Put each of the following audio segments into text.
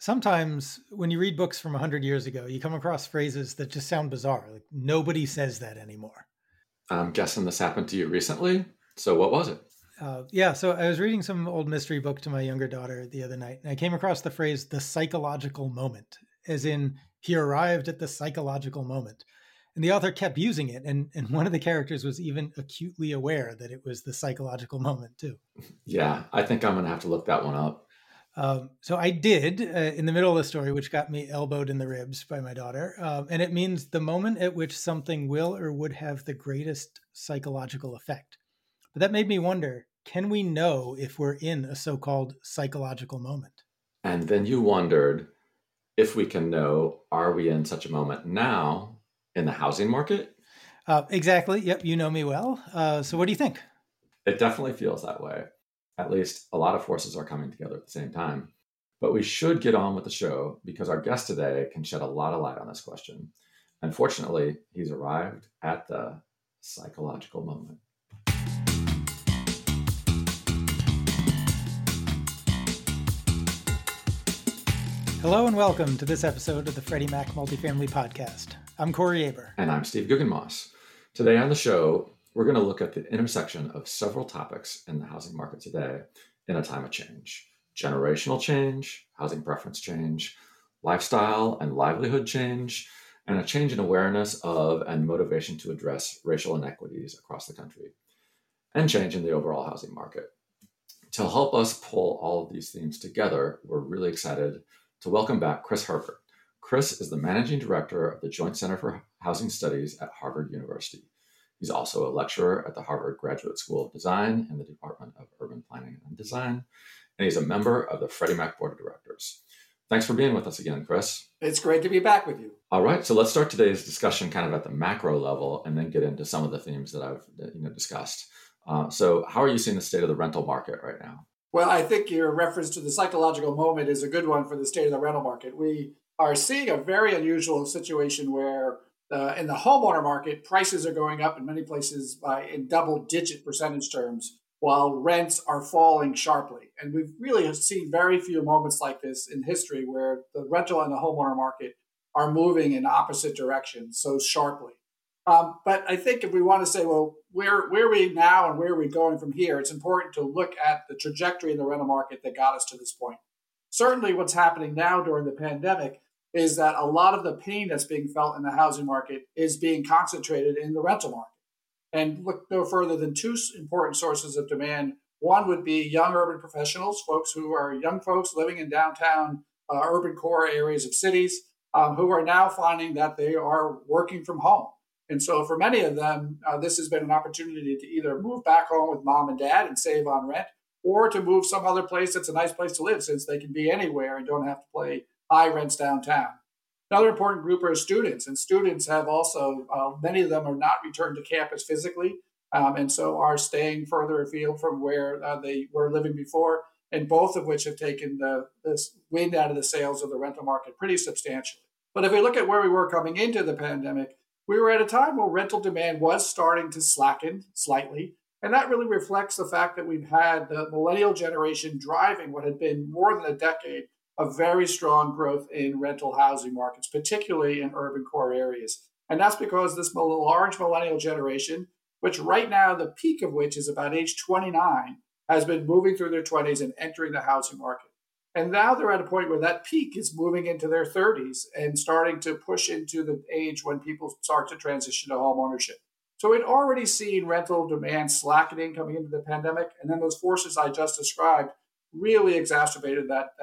sometimes when you read books from 100 years ago, you come across phrases that just sound bizarre. Like, nobody says that anymore. I'm guessing this happened to you recently. So what was it? So I was reading some old mystery book to my younger daughter the other night, and I came across the phrase, the psychological moment, as in he arrived at the psychological moment. And the author kept using it. And one of the characters was even acutely aware that it was the psychological moment too. Yeah, I think I'm going to have to look that one up. So I did in the middle of the story, which got me elbowed in the ribs by my daughter. And it means the moment at which something will or would have the greatest psychological effect. But that made me wonder, can we know if we're in a so-called psychological moment? And then you wondered, if we can know, are we in such a moment now in the housing market? Exactly. Yep. You know me well. So what do you think? It definitely feels that way. At least a lot of forces are coming together at the same time. But we should get on with the show because our guest today can shed a lot of light on this question. Unfortunately, he's arrived at the psychological moment. Hello and welcome to this episode of the Freddie Mac Multifamily Podcast. I'm Corey Aber. And I'm Steve Guggenmoss. Today on the show, we're going to look at the intersection of several topics in the housing market today in a time of change. Generational change, housing preference change, lifestyle and livelihood change, and a change in awareness of and motivation to address racial inequities across the country, and change in the overall housing market. To help us pull all of these themes together, we're really excited to welcome back Chris Herbert. Chris is the managing director of the Joint Center for Housing Studies at Harvard University. He's also a lecturer at the Harvard Graduate School of Design and the Department of Urban Planning and Design, and he's a member of the Freddie Mac Board of Directors. Thanks for being with us again, Chris. It's great to be back with you. All right, so let's start today's discussion kind of at the macro level and then get into some of the themes that I've discussed. So how are you seeing the state of the rental market right now? Well, I think your reference to the psychological moment is a good one for the state of the rental market. We are seeing a very unusual situation where in the homeowner market, prices are going up in many places in double-digit percentage terms, while rents are falling sharply. And we've really seen very few moments like this in history where the rental and the homeowner market are moving in opposite directions so sharply. But I think if we want to say, well, where are we now and where are we going from here, it's important to look at the trajectory in the rental market that got us to this point. Certainly what's happening now during the pandemic is that a lot of the pain that's being felt in the housing market is being concentrated in the rental market. And look no further than two important sources of demand. One would be young urban professionals, folks who are young folks living in downtown urban core areas of cities who are now finding that they are working from home. And so for many of them, this has been an opportunity to either move back home with mom and dad and save on rent, or to move some other place that's a nice place to live since they can be anywhere and don't have to play high rents downtown. Another important group are students, and students have also, many of them are not returned to campus physically, and so are staying further afield from where they were living before, and both of which have taken the wind out of the sails of the rental market pretty substantially. But if we look at where we were coming into the pandemic, we were at a time where rental demand was starting to slacken slightly, and that really reflects the fact that we've had the millennial generation driving what had been more than a decade of very strong growth in rental housing markets, particularly in urban core areas. And that's because this large millennial generation, which right now the peak of which is about age 29, has been moving through their 20s and entering the housing market. And now they're at a point where that peak is moving into their 30s and starting to push into the age when people start to transition to home ownership. So we'd already seen rental demand slackening coming into the pandemic, and then those forces I just described really exacerbated that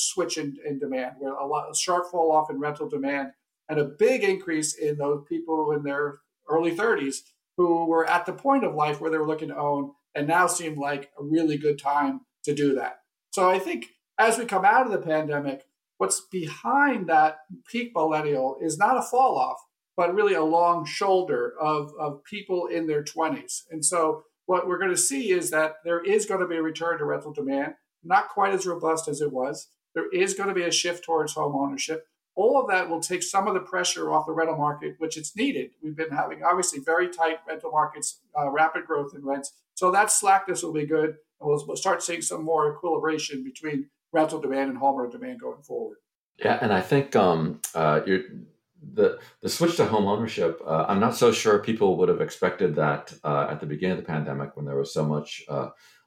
switch in demand, where a sharp fall off in rental demand and a big increase in those people in their early 30s who were at the point of life where they were looking to own, and now seemed like a really good time to do that. So I think as we come out of the pandemic, what's behind that peak millennial is not a fall off, but really a long shoulder of people in their 20s. And so what we're going to see is that there is going to be a return to rental demand, not quite as robust as it was. There is going to be a shift towards home ownership. All of that will take some of the pressure off the rental market, which it's needed. We've been having, obviously, very tight rental markets, rapid growth in rents. So that slackness will be good, and we'll start seeing some more equilibration between rental demand and homeowner demand going forward. Yeah, and I think the switch to home ownership, I'm not so sure people would have expected that at the beginning of the pandemic when there was so much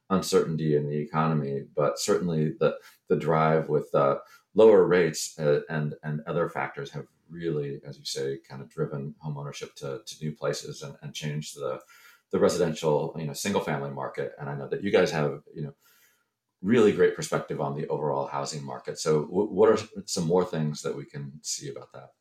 uncertainty in the economy, but certainly the drive with lower rates and other factors have really, as you say, kind of driven home ownership to new places and changed the residential, single family market. And I know that you guys have, really great perspective on the overall housing market. So what are some more things that we can see about that?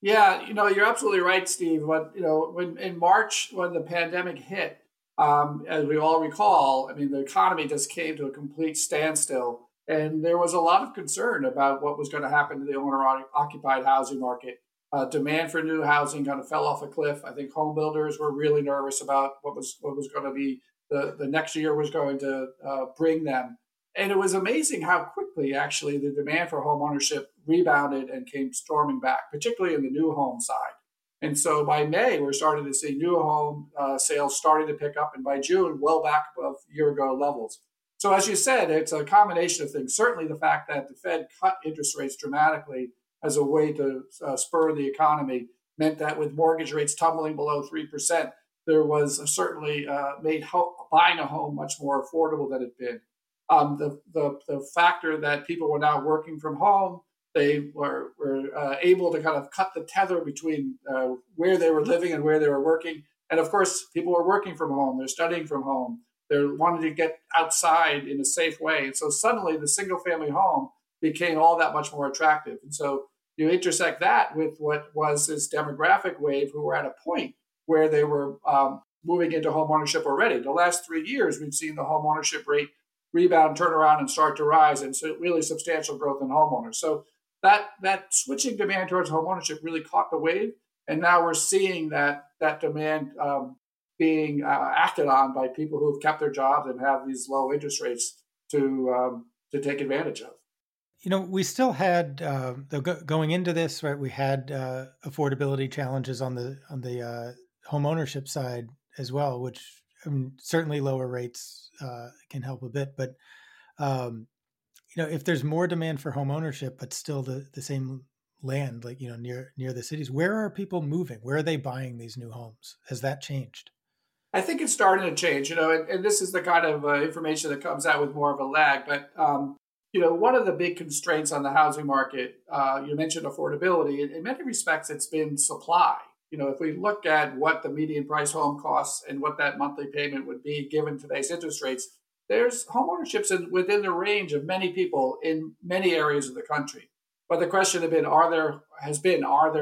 Yeah, you're absolutely right, Steve. When in March, when the pandemic hit, as we all recall, the economy just came to a complete standstill. And there was a lot of concern about what was going to happen to the owner-occupied housing market. Demand for new housing kind of fell off a cliff. I think home builders were really nervous about what was going to be the next year was going to bring them. And it was amazing how quickly, actually, the demand for home ownership rebounded and came storming back, particularly in the new home side. And so by May, we're starting to see new home sales starting to pick up, and by June, well back above year-ago levels. So as you said, it's a combination of things. Certainly the fact that the Fed cut interest rates dramatically as a way to spur the economy meant that with mortgage rates tumbling below 3%, there was certainly made buying a home much more affordable than it had been. The factor that people were now working from home, they were able to kind of cut the tether between where they were living and where they were working. And of course, people were working from home. They're studying from home. They're wanting to get outside in a safe way. And so suddenly the single family home became all that much more attractive. And so you intersect that with what was this demographic wave who were at a point where they were moving into home ownership already. The last 3 years, we've seen the home ownership rate rebound, turn around, and start to rise, and so really substantial growth in homeowners. So that switching demand towards homeownership really caught the wave, and now we're seeing that demand being acted on by people who have kept their jobs and have these low interest rates to take advantage of. We still had going into this, right? We had affordability challenges on the home ownership side as well, which certainly lower rates can help a bit, but if there's more demand for home ownership, but still the same land, near the cities, where are people moving? Where are they buying these new homes? Has that changed? I think it's starting to change. And this is the kind of information that comes out with more of a lag. But one of the big constraints on the housing market, you mentioned affordability. In many respects, it's been supply. If we look at what the median price home costs and what that monthly payment would be given today's interest rates, there's homeownerships within the range of many people in many areas of the country. But the question has been, are there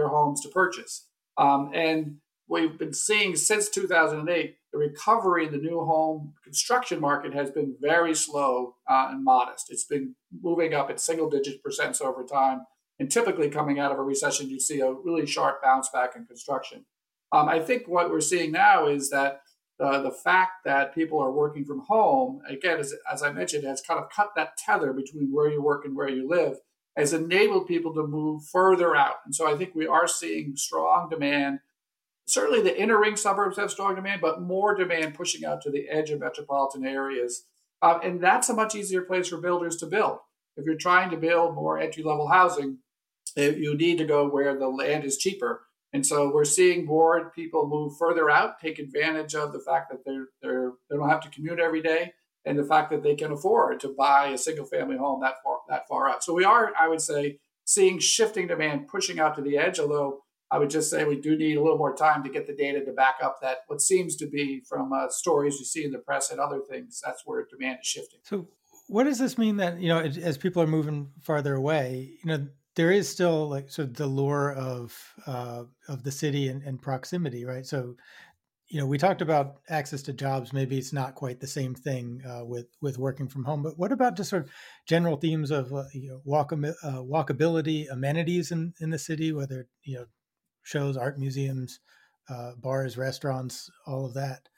homes to purchase? And we've been seeing since 2008, the recovery in the new home construction market has been very slow and modest. It's been moving up at single-digit percents over time. And typically coming out of a recession, you see a really sharp bounce back in construction. I think what we're seeing now is that the fact that people are working from home, again, as I mentioned, has kind of cut that tether between where you work and where you live, has enabled people to move further out. And so I think we are seeing strong demand. Certainly the inner ring suburbs have strong demand, but more demand pushing out to the edge of metropolitan areas. And that's a much easier place for builders to build. If you're trying to build more entry-level housing, you need to go where the land is cheaper. And so we're seeing more people move further out, take advantage of the fact that they don't have to commute every day and the fact that they can afford to buy a single-family home that far out. So we are, I would say, seeing shifting demand pushing out to the edge, although I would just say we do need a little more time to get the data to back up that what seems to be from stories you see in the press and other things, that's where demand is shifting. So what does this mean that, as people are moving farther away, there is still like sort of the lure of the city and proximity, right? So, we talked about access to jobs. Maybe it's not quite the same thing with working from home. But what about just sort of general themes of walkability, amenities in the city, whether shows, art museums, bars, restaurants, all of that?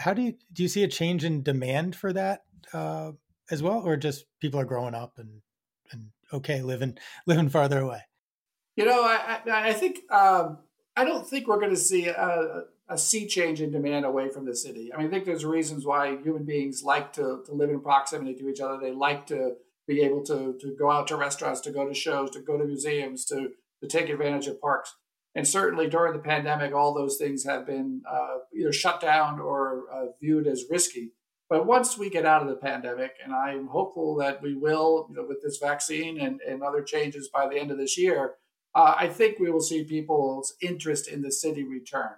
How do you see a change in demand for that as well, or just people are growing up and okay, living farther away? I think I don't think we're going to see a sea change in demand away from the city. I think there's reasons why human beings like to live in proximity to each other. They like to be able to go out to restaurants, to go to shows, to go to museums, to take advantage of parks. And certainly during the pandemic, all those things have been either shut down or viewed as risky. But once we get out of the pandemic, and I'm hopeful that we will, with this vaccine and other changes by the end of this year, I think we will see people's interest in the city return.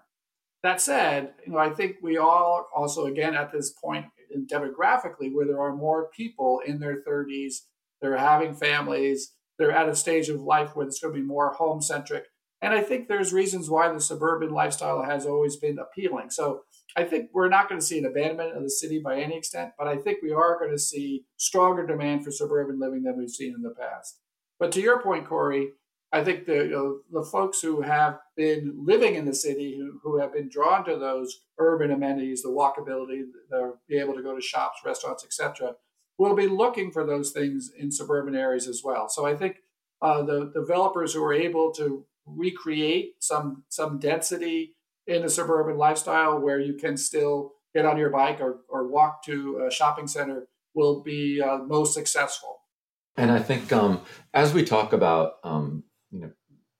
That said, I think we all also, again, at this point in demographically where there are more people in their 30s, they're having families, they're at a stage of life where it's going to be more home-centric. And I think there's reasons why the suburban lifestyle has always been appealing. So I think we're not going to see an abandonment of the city by any extent, but I think we are going to see stronger demand for suburban living than we've seen in the past. But to your point, Corey, I think the folks who have been living in the city, who have been drawn to those urban amenities, the walkability, the be able to go to shops, restaurants, etc., will be looking for those things in suburban areas as well. So I think the developers who are able to recreate some density in a suburban lifestyle where you can still get on your bike or walk to a shopping center will be most successful. And I think as we talk about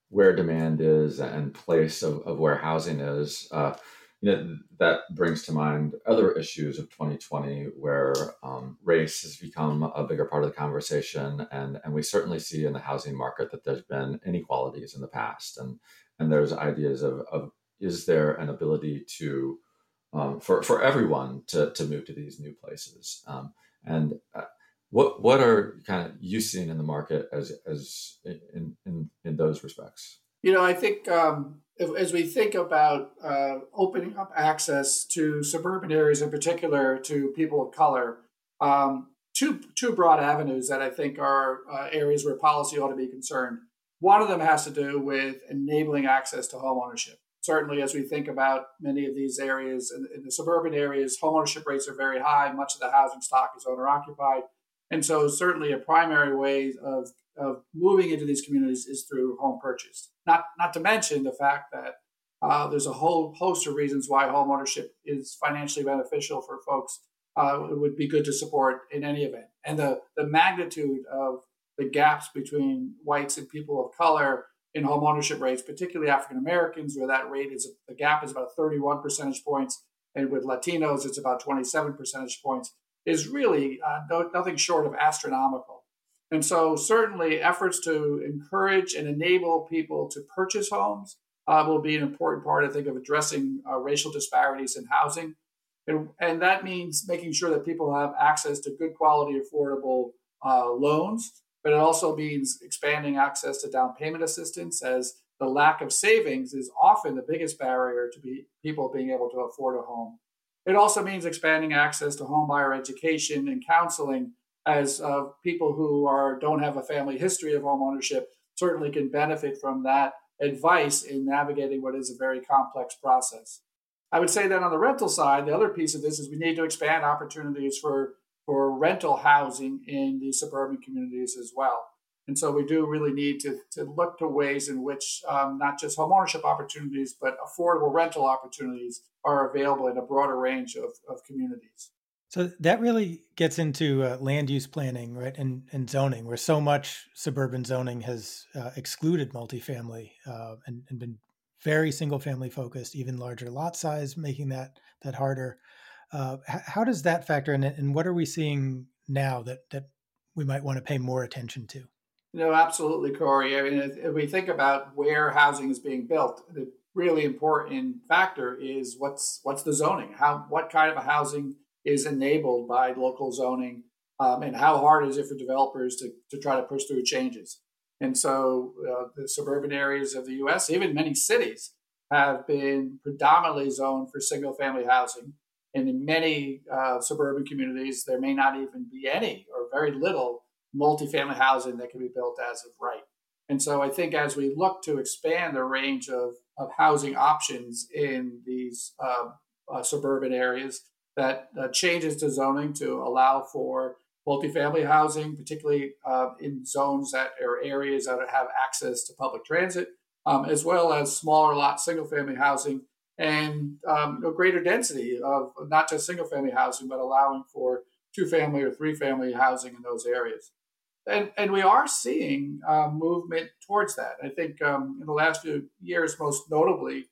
where demand is and place of where housing is, that brings to mind other issues of 2020 where race has become a bigger part of the conversation. And we certainly see in the housing market that there's been inequalities in the past. And there's ideas of is there an ability to for everyone to move to these new places? What are kind of you seeing in the market as in those respects? I think as we think about opening up access to suburban areas, in particular to people of color, two broad avenues that I think are areas where policy ought to be concerned. One of them has to do with enabling access to home ownership. Certainly, as we think about many of these areas, in the suburban areas, home ownership rates are very high. Much of the housing stock is owner-occupied. And so certainly a primary way of moving into these communities is through home purchase. Not to mention the fact that there's a whole host of reasons why home ownership is financially beneficial for folks. It would be good to support in any event. And the magnitude of the gaps between whites and people of color in home ownership rates, particularly African Americans, where that rate is the gap is about 31 percentage points, and with Latinos it's about 27 percentage points. Is really nothing short of astronomical. And so certainly efforts to encourage and enable people to purchase homes will be an important part, I think, of addressing racial disparities in housing. And that means making sure that people have access to good quality, affordable loans, but it also means expanding access to down payment assistance, as the lack of savings is often the biggest barrier to people being able to afford a home. It also means expanding access to home buyer education and counseling, as people who don't have a family history of home ownership certainly can benefit from that advice in navigating what is a very complex process. I would say that on the rental side, the other piece of this is we need to expand opportunities for rental housing in the suburban communities as well. And so we do really need to look to ways in which not just homeownership opportunities, but affordable rental opportunities are available in a broader range of communities. So that really gets into land use planning, right, and zoning, where so much suburban zoning has excluded multifamily and been very single-family focused, even larger lot size, making that harder. How does that factor in, and what are we seeing now that we might want to pay more attention to? No, absolutely, Corey. I mean, if we think about where housing is being built, the really important factor is what's the zoning? What kind of a housing is enabled by local zoning, and how hard is it for developers to try to push through changes? And so the suburban areas of the U.S., even many cities, have been predominantly zoned for single-family housing. And in many suburban communities, there may not even be any or very little multifamily housing that can be built as of right. And so I think as we look to expand the range of housing options in these suburban areas, that changes to zoning to allow for multifamily housing, particularly in zones that are areas that have access to public transit, as well as smaller lot single-family housing and greater density of not just single-family housing, but allowing for two-family or three-family housing in those areas. And we are seeing movement towards that. I think in the last few years, most notably,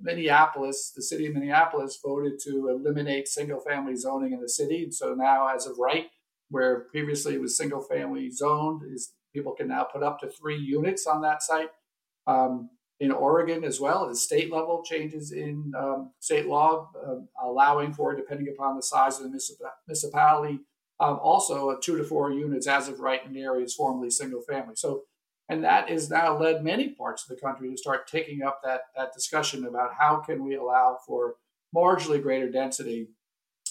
Minneapolis, the city of Minneapolis voted to eliminate single-family zoning in the city. And so now, as of right, where previously it was single-family zoned, is people can now put up to 3 units on that site. In Oregon as well, at the state level, changes in state law allowing for, depending upon the size of the municipality, also 2 to 4 units as of right in areas formerly single family. So, and that has now led many parts of the country to start taking up that discussion about how can we allow for marginally greater density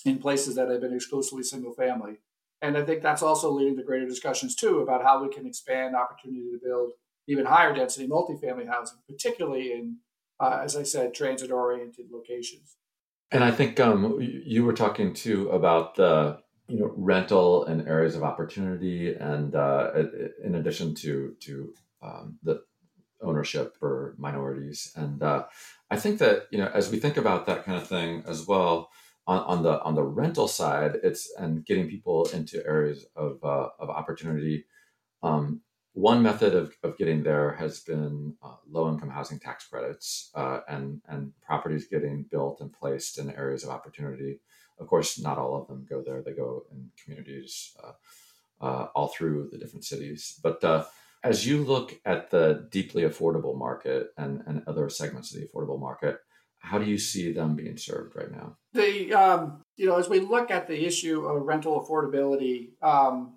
in places that have been exclusively single family. And I think that's also leading to greater discussions too about how we can expand opportunity to build even higher density multifamily housing, particularly in, as I said, transit-oriented locations. And I think you were talking too about the rental and areas of opportunity, and in addition to the ownership for minorities. And I think that as we think about that kind of thing as well, on the rental side, it's and getting people into areas of opportunity. One method of getting there has been low-income housing tax credits and properties getting built and placed in areas of opportunity. Of course, not all of them go there. They go in communities all through the different cities. But as you look at the deeply affordable market and other segments of the affordable market, how do you see them being served right now? As we look at the issue of rental affordability, one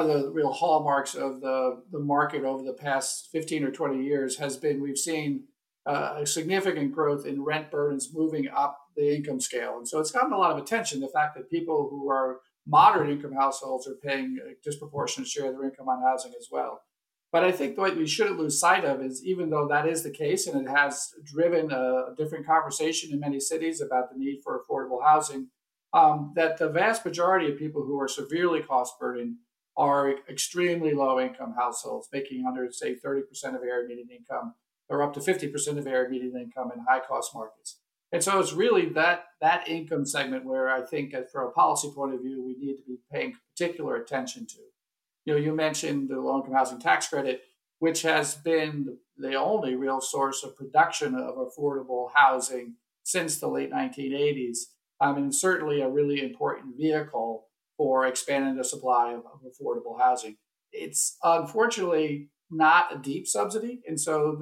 of the real hallmarks of the market over the past 15 or 20 years has been we've seen a significant growth in rent burdens moving up the income scale. And so it's gotten a lot of attention, the fact that people who are moderate income households are paying a disproportionate share of their income on housing as well. But I think what we shouldn't lose sight of is, even though that is the case, and it has driven a different conversation in many cities about the need for affordable housing, that the vast majority of people who are severely cost burdened are extremely low income households, making under, say, 30% of area median income or up to 50% of area median income in high cost markets. And so it's really that income segment where I think from a policy point of view, we need to be paying particular attention to. You mentioned the low-income housing tax credit, which has been the only real source of production of affordable housing since the late 1980s, and certainly a really important vehicle for expanding the supply of affordable housing. It's unfortunately not a deep subsidy, and so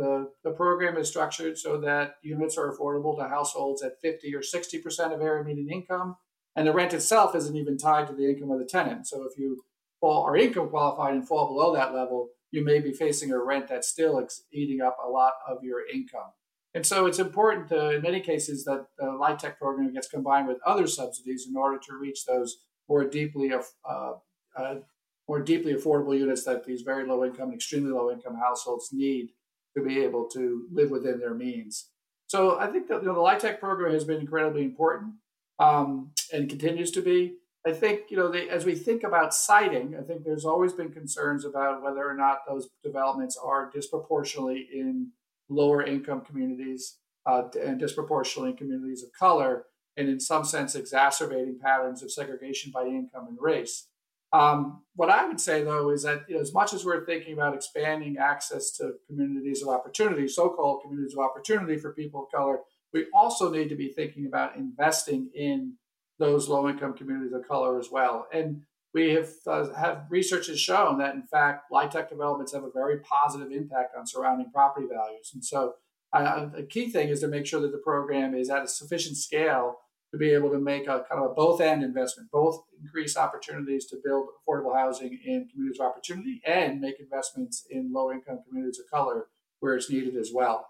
the program is structured so that units are affordable to households at 50 or 60% of area median income, and the rent itself isn't even tied to the income of the tenant. So if you are income qualified and fall below that level, you may be facing a rent that's still eating up a lot of your income. And so it's important to, in many cases, that the LIHTC program gets combined with other subsidies in order to reach those more deeply affordable units that these very low income and extremely low income households need to be able to live within their means. So I think that the LIHTC program has been incredibly important and continues to be. I think, as we think about siting, I think there's always been concerns about whether or not those developments are disproportionately in lower income communities and disproportionately in communities of color, and in some sense exacerbating patterns of segregation by income and race. What I would say, though, is that as much as we're thinking about expanding access to communities of opportunity, so-called communities of opportunity for people of color, we also need to be thinking about investing in those low-income communities of color as well. And we have research has shown that, in fact, LIHTC developments have a very positive impact on surrounding property values. And so a key thing is to make sure that the program is at a sufficient scale to be able to make a kind of a both-end investment, both increase opportunities to build affordable housing in communities of opportunity and make investments in low-income communities of color where it's needed as well.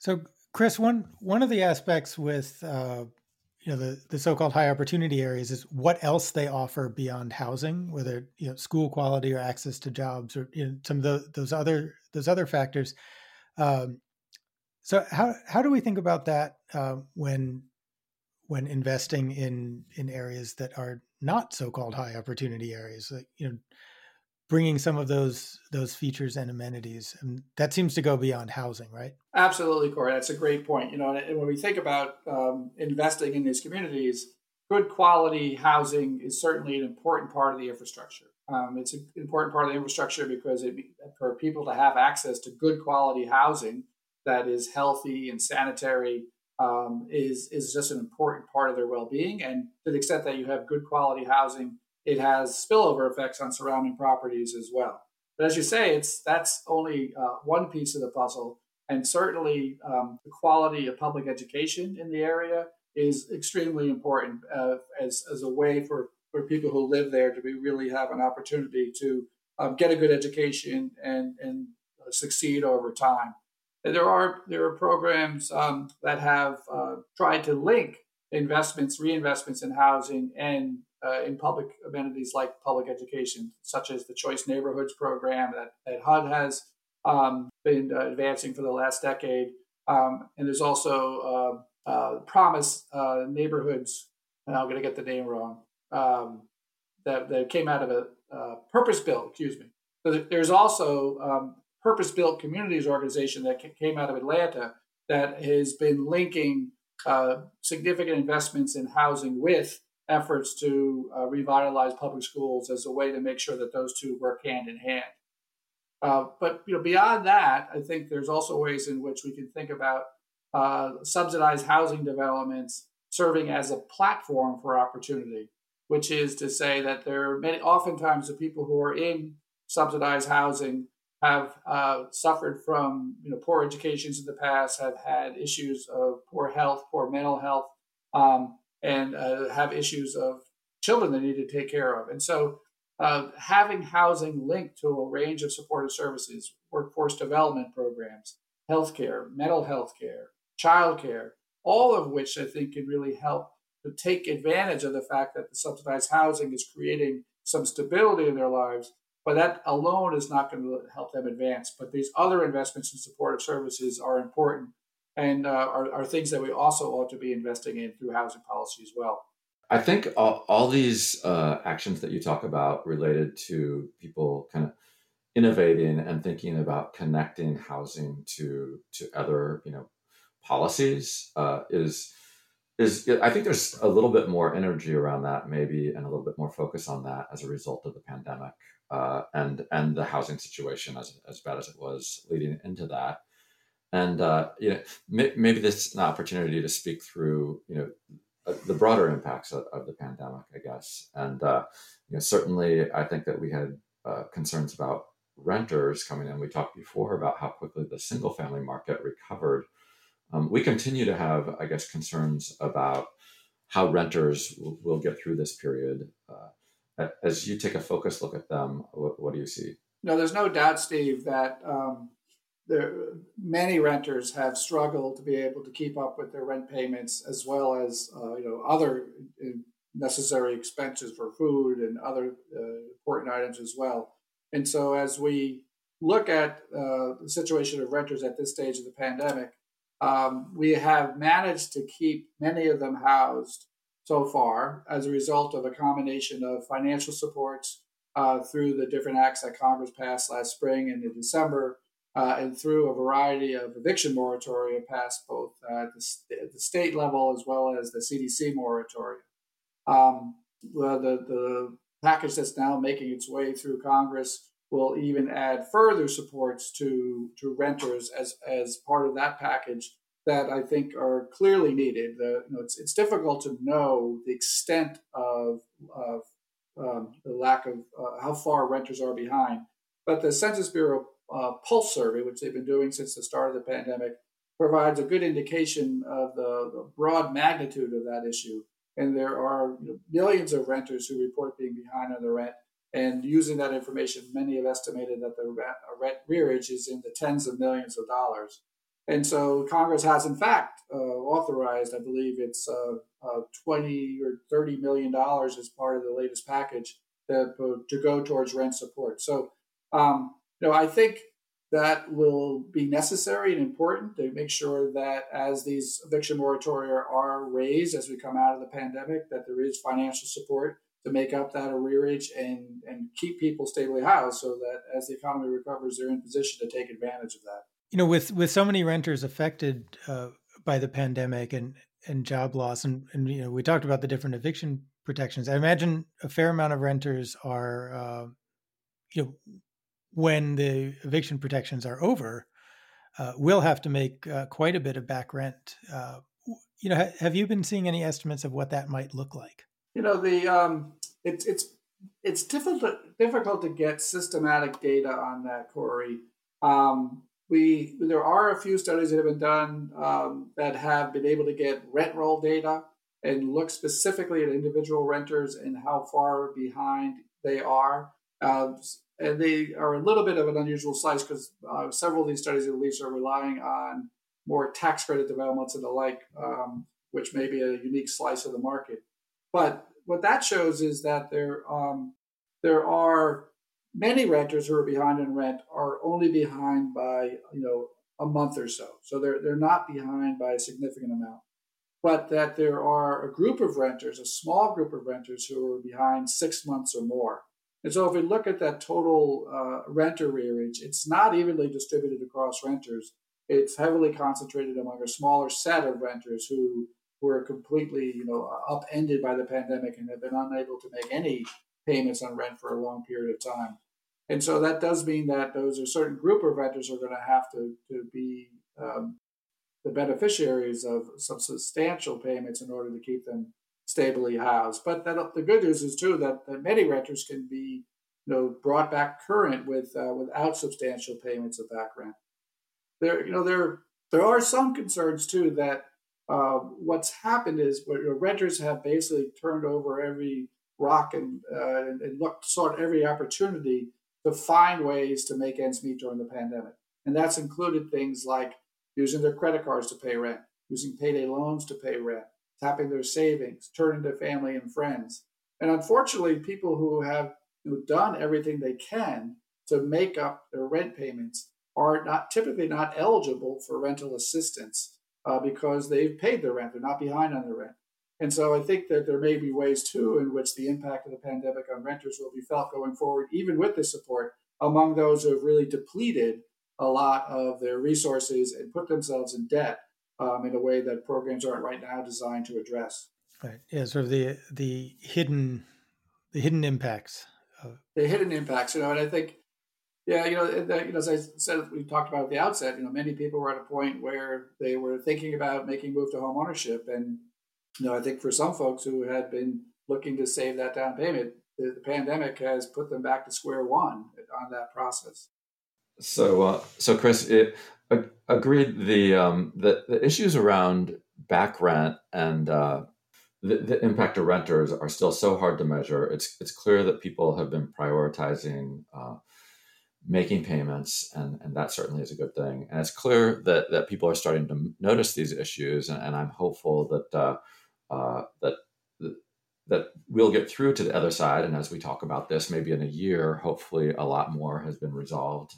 So, Chris, one of the aspects with the so-called high opportunity areas is what else they offer beyond housing, whether school quality or access to jobs or some of those other factors. So how do we think about that when investing in areas that are not so-called high opportunity areas, like, bringing some of those features and amenities, and that seems to go beyond housing, right? Absolutely, Corey. That's a great point. And when we think about investing in these communities, good quality housing is certainly an important part of the infrastructure. It's an important part of the infrastructure because for people to have access to good quality housing that is healthy and sanitary is just an important part of their well-being. And to the extent that you have good quality housing, it has spillover effects on surrounding properties as well. But as you say, that's only one piece of the puzzle. And certainly the quality of public education in the area is extremely important as a way for people who live there to be really have an opportunity to get a good education and succeed over time. And there are programs that have tried to link reinvestments in housing and in public amenities like public education, such as the Choice Neighborhoods program that HUD has been advancing for the last decade. And there's also Promise Neighborhoods, and I'm going to get the name wrong, that came out of a purpose-built, So there's also purpose-built communities organization that came out of Atlanta that has been linking significant investments in housing with efforts to revitalize public schools as a way to make sure that those two work hand in hand. But beyond that, I think there's also ways in which we can think about subsidized housing developments serving as a platform for opportunity, which is to say that there are oftentimes the people who are in subsidized housing have suffered from poor educations in the past, have had issues of poor health, poor mental health, and have issues of children they need to take care of. And so having housing linked to a range of supportive services, workforce development programs, healthcare, mental health care, childcare, all of which I think can really help to take advantage of the fact that the subsidized housing is creating some stability in their lives, but that alone is not going to help them advance. But these other investments in supportive services are important and are things that we also ought to be investing in through housing policy as well. I think all these actions that you talk about related to people kind of innovating and thinking about connecting housing to other, policies is I think there's a little bit more energy around that maybe and a little bit more focus on that as a result of the pandemic and the housing situation as bad as it was leading into that. And, maybe this is an opportunity to speak through, the broader impacts of the pandemic, I guess. And, certainly I think that we had concerns about renters coming in. We talked before about how quickly the single family market recovered. We continue to have, I guess, concerns about how renters will get through this period. As you take a focused look at them, what do you see? No, there's no doubt, Steve, that many renters have struggled to be able to keep up with their rent payments, as well as other necessary expenses for food and other important items as well. And so, as we look at the situation of renters at this stage of the pandemic, we have managed to keep many of them housed so far as a result of a combination of financial supports through the different acts that Congress passed last spring and in December. And through a variety of eviction moratoria passed both at the state level as well as the CDC moratoria. The package that's now making its way through Congress will even add further supports to renters as part of that package that I think are clearly needed. It's difficult to know the extent of the lack of how far renters are behind, but the Census Bureau pulse survey, which they've been doing since the start of the pandemic, provides a good indication of the broad magnitude of that issue. And there are millions of renters who report being behind on their rent. And using that information, many have estimated that the rent arrearage is in the tens of millions of dollars. And so Congress has, in fact, authorized, I believe it's $20 or $30 million as part of the latest package to go towards rent support. So, I think that will be necessary and important to make sure that as these eviction moratoria are raised as we come out of the pandemic, that there is financial support to make up that arrearage and keep people stably housed so that as the economy recovers, they're in position to take advantage of that. With so many renters affected by the pandemic and job loss, and we talked about the different eviction protections. I imagine a fair amount of renters are, when the eviction protections are over, will have to make quite a bit of back rent. Have you been seeing any estimates of what that might look like? It's difficult to get systematic data on that, Corey. There are a few studies that have been done that have been able to get rent roll data and look specifically at individual renters and how far behind they are. And they are a little bit of an unusual slice because several of these studies at least are relying on more tax credit developments and the like, which may be a unique slice of the market. But what that shows is that there are many renters who are behind in rent are only behind by a month or so. So they're not behind by a significant amount, but that there are a group of renters, a small group of renters who are behind 6 months or more. And so if we look at that total rent arrearage, it's not evenly distributed across renters. It's heavily concentrated among a smaller set of renters who were completely, upended by the pandemic and have been unable to make any payments on rent for a long period of time. And so that does mean that those are certain group of renters are going to have to be the beneficiaries of some substantial payments in order to keep them stably housed. But the good news is, too, that many renters can be brought back current without substantial payments of back rent. There are some concerns, too, that what's happened is renters have basically turned over every rock and sought every opportunity to find ways to make ends meet during the pandemic. And that's included things like using their credit cards to pay rent, using payday loans to pay rent, tapping their savings, turning to family and friends. And unfortunately, people who have done everything they can to make up their rent payments are typically not eligible for rental assistance. Because they've paid their rent. They're not behind on their rent. And so I think that there may be ways, too, in which the impact of the pandemic on renters will be felt going forward, even with this support, among those who have really depleted a lot of their resources and put themselves in debt in a way that programs aren't right now designed to address. Right. Yeah, sort of the hidden impacts. The hidden impacts, and I think, yeah, as I said, we talked about at the outset, many people were at a point where they were thinking about making a move to home ownership. And, I think for some folks who had been looking to save that down payment, the pandemic has put them back to square one on that process. So Chris, agreed the issues around back rent and the impact of renters are still so hard to measure. It's clear that people have been prioritizing making payments, and that certainly is a good thing. And it's clear that people are starting to notice these issues, and I'm hopeful that we'll get through to the other side. And as we talk about this, maybe in a year, hopefully a lot more has been resolved.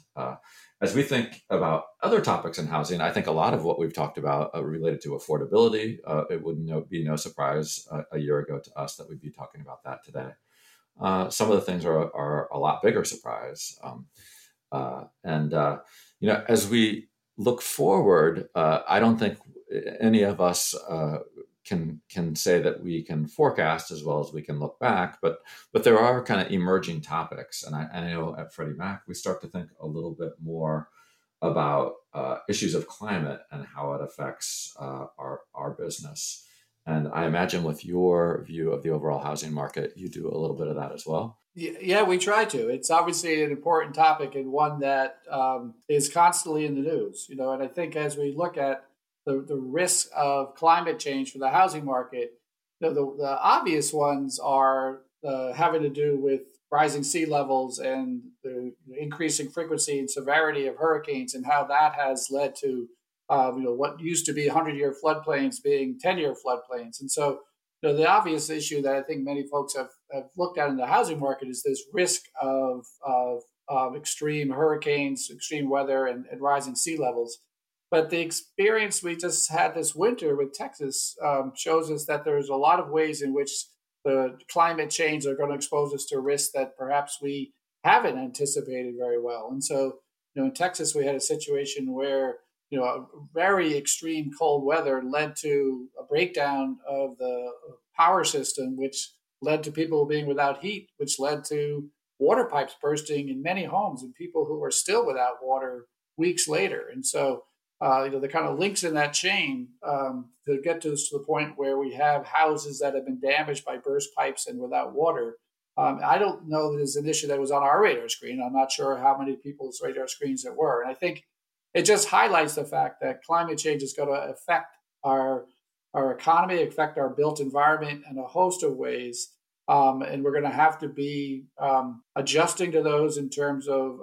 As we think about other topics in housing, I think a lot of what we've talked about related to affordability, it would be no surprise a year ago to us that we'd be talking about that today. Some of the things are a lot bigger surprise. As we look forward, I don't think any of us can say that we can forecast as well as we can look back, but there are kind of emerging topics. And I know at Freddie Mac, we start to think a little bit more about issues of climate and how it affects our business. And I imagine with your view of the overall housing market, you do a little bit of that as well. Yeah, we try to. It's obviously an important topic and one that is constantly in the news. And I think as we look at the risk of climate change for the housing market, the obvious ones are having to do with rising sea levels and the increasing frequency and severity of hurricanes and how that has led to what used to be 100-year floodplains being 10-year floodplains. And so the obvious issue that I think many folks have looked at in the housing market is this risk of extreme hurricanes, extreme weather, and rising sea levels. But the experience we just had this winter with Texas shows us that there's a lot of ways in which the climate change are going to expose us to risks that perhaps we haven't anticipated very well. And so in Texas, we had a situation where very extreme cold weather led to a breakdown of the power system, which led to people being without heat, which led to water pipes bursting in many homes and people who are still without water weeks later. And so, the kind of links in that chain to get to this, to the point where we have houses that have been damaged by burst pipes and without water. I don't know that it's an issue that was on our radar screen. I'm not sure how many people's radar screens it were. And I think it just highlights the fact that climate change is going to affect our economy, affect our built environment in a host of ways. And we're going to have to be adjusting to those in terms of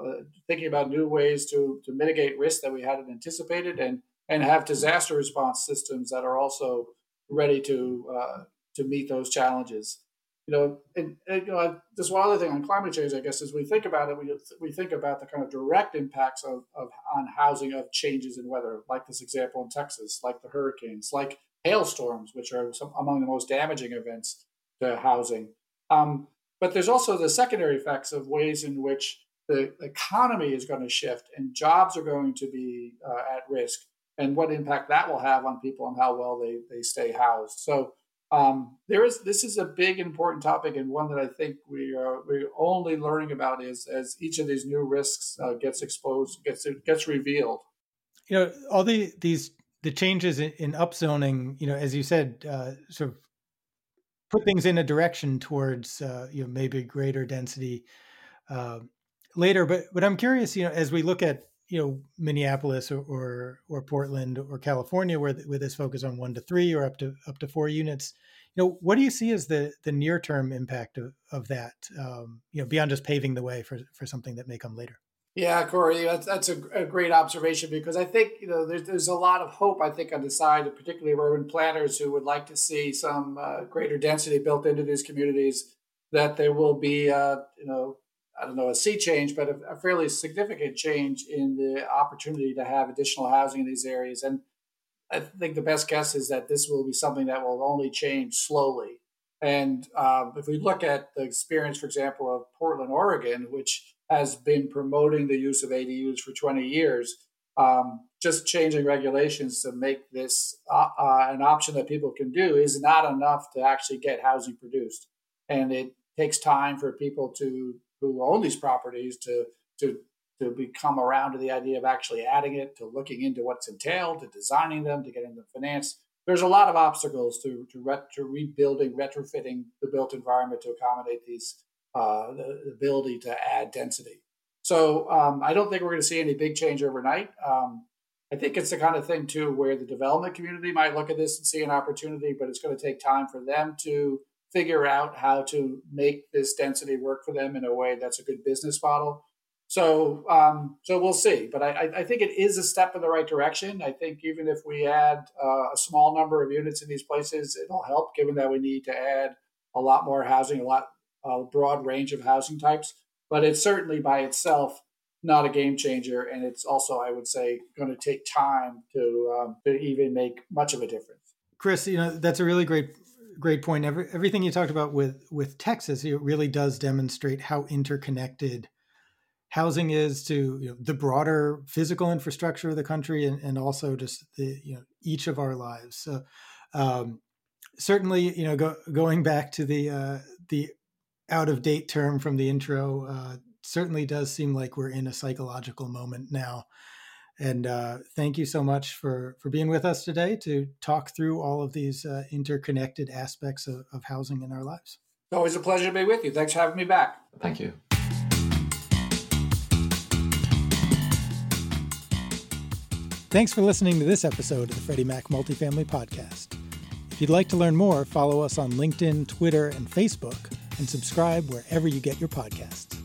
thinking about new ways to mitigate risks that we hadn't anticipated, and have disaster response systems that are also ready to meet those challenges. Just one other thing on climate change, I guess, as we think about it, we think about the kind of direct impacts on housing of changes in weather, like this example in Texas, like the hurricanes, like hailstorms, which are among the most damaging events to housing. But there's also the secondary effects of ways in which the economy is going to shift and jobs are going to be at risk, and what impact that will have on people and how well they stay housed. So this is a big, important topic, and one that I think we're only learning about as each of these new risks gets exposed, gets revealed. All the changes in upzoning, as you said, sort of put things in a direction towards maybe greater density later. But I'm curious, as we look at Minneapolis or Portland or California, where this focus on 1 to 3 or up to 4 units, what do you see as the near term impact of that? Beyond just paving the way for something that may come later. Yeah, Corey, that's a great observation, because I think, there's a lot of hope, I think, on the side of particularly urban planners who would like to see some greater density built into these communities, that there will be, a sea change, but a fairly significant change in the opportunity to have additional housing in these areas. And I think the best guess is that this will be something that will only change slowly. And if we look at the experience, for example, of Portland, Oregon, which has been promoting the use of ADUs for 20 years, just changing regulations to make this an option that people can do is not enough to actually get housing produced. And it takes time for people who own these properties to become around to the idea of actually adding it, to looking into what's entailed, to designing them, to getting them financed. There's a lot of obstacles to rebuilding, retrofitting the built environment to accommodate these the ability to add density. So I don't think we're going to see any big change overnight. I think it's the kind of thing too where the development community might look at this and see an opportunity, but it's going to take time for them to figure out how to make this density work for them in a way that's a good business model. So we'll see. But I think it is a step in the right direction. I think even if we add a small number of units in these places, it'll help, given that we need to add a lot more housing, a broad range of housing types. But it's certainly by itself not a game changer. And it's also, I would say, going to take time to even make much of a difference. Chris, that's a really great point. Everything you talked about with Texas, it really does demonstrate how interconnected housing is to the broader physical infrastructure of the country, and also just the each of our lives. So certainly, going back to the out of date term from the intro, certainly does seem like we're in a psychological moment now. And thank you so much for being with us today to talk through all of these interconnected aspects of housing in our lives. It's always a pleasure to be with you. Thanks for having me back. Thank you. Thanks for listening to this episode of the Freddie Mac Multifamily Podcast. If you'd like to learn more, follow us on LinkedIn, Twitter, and Facebook, and subscribe wherever you get your podcasts.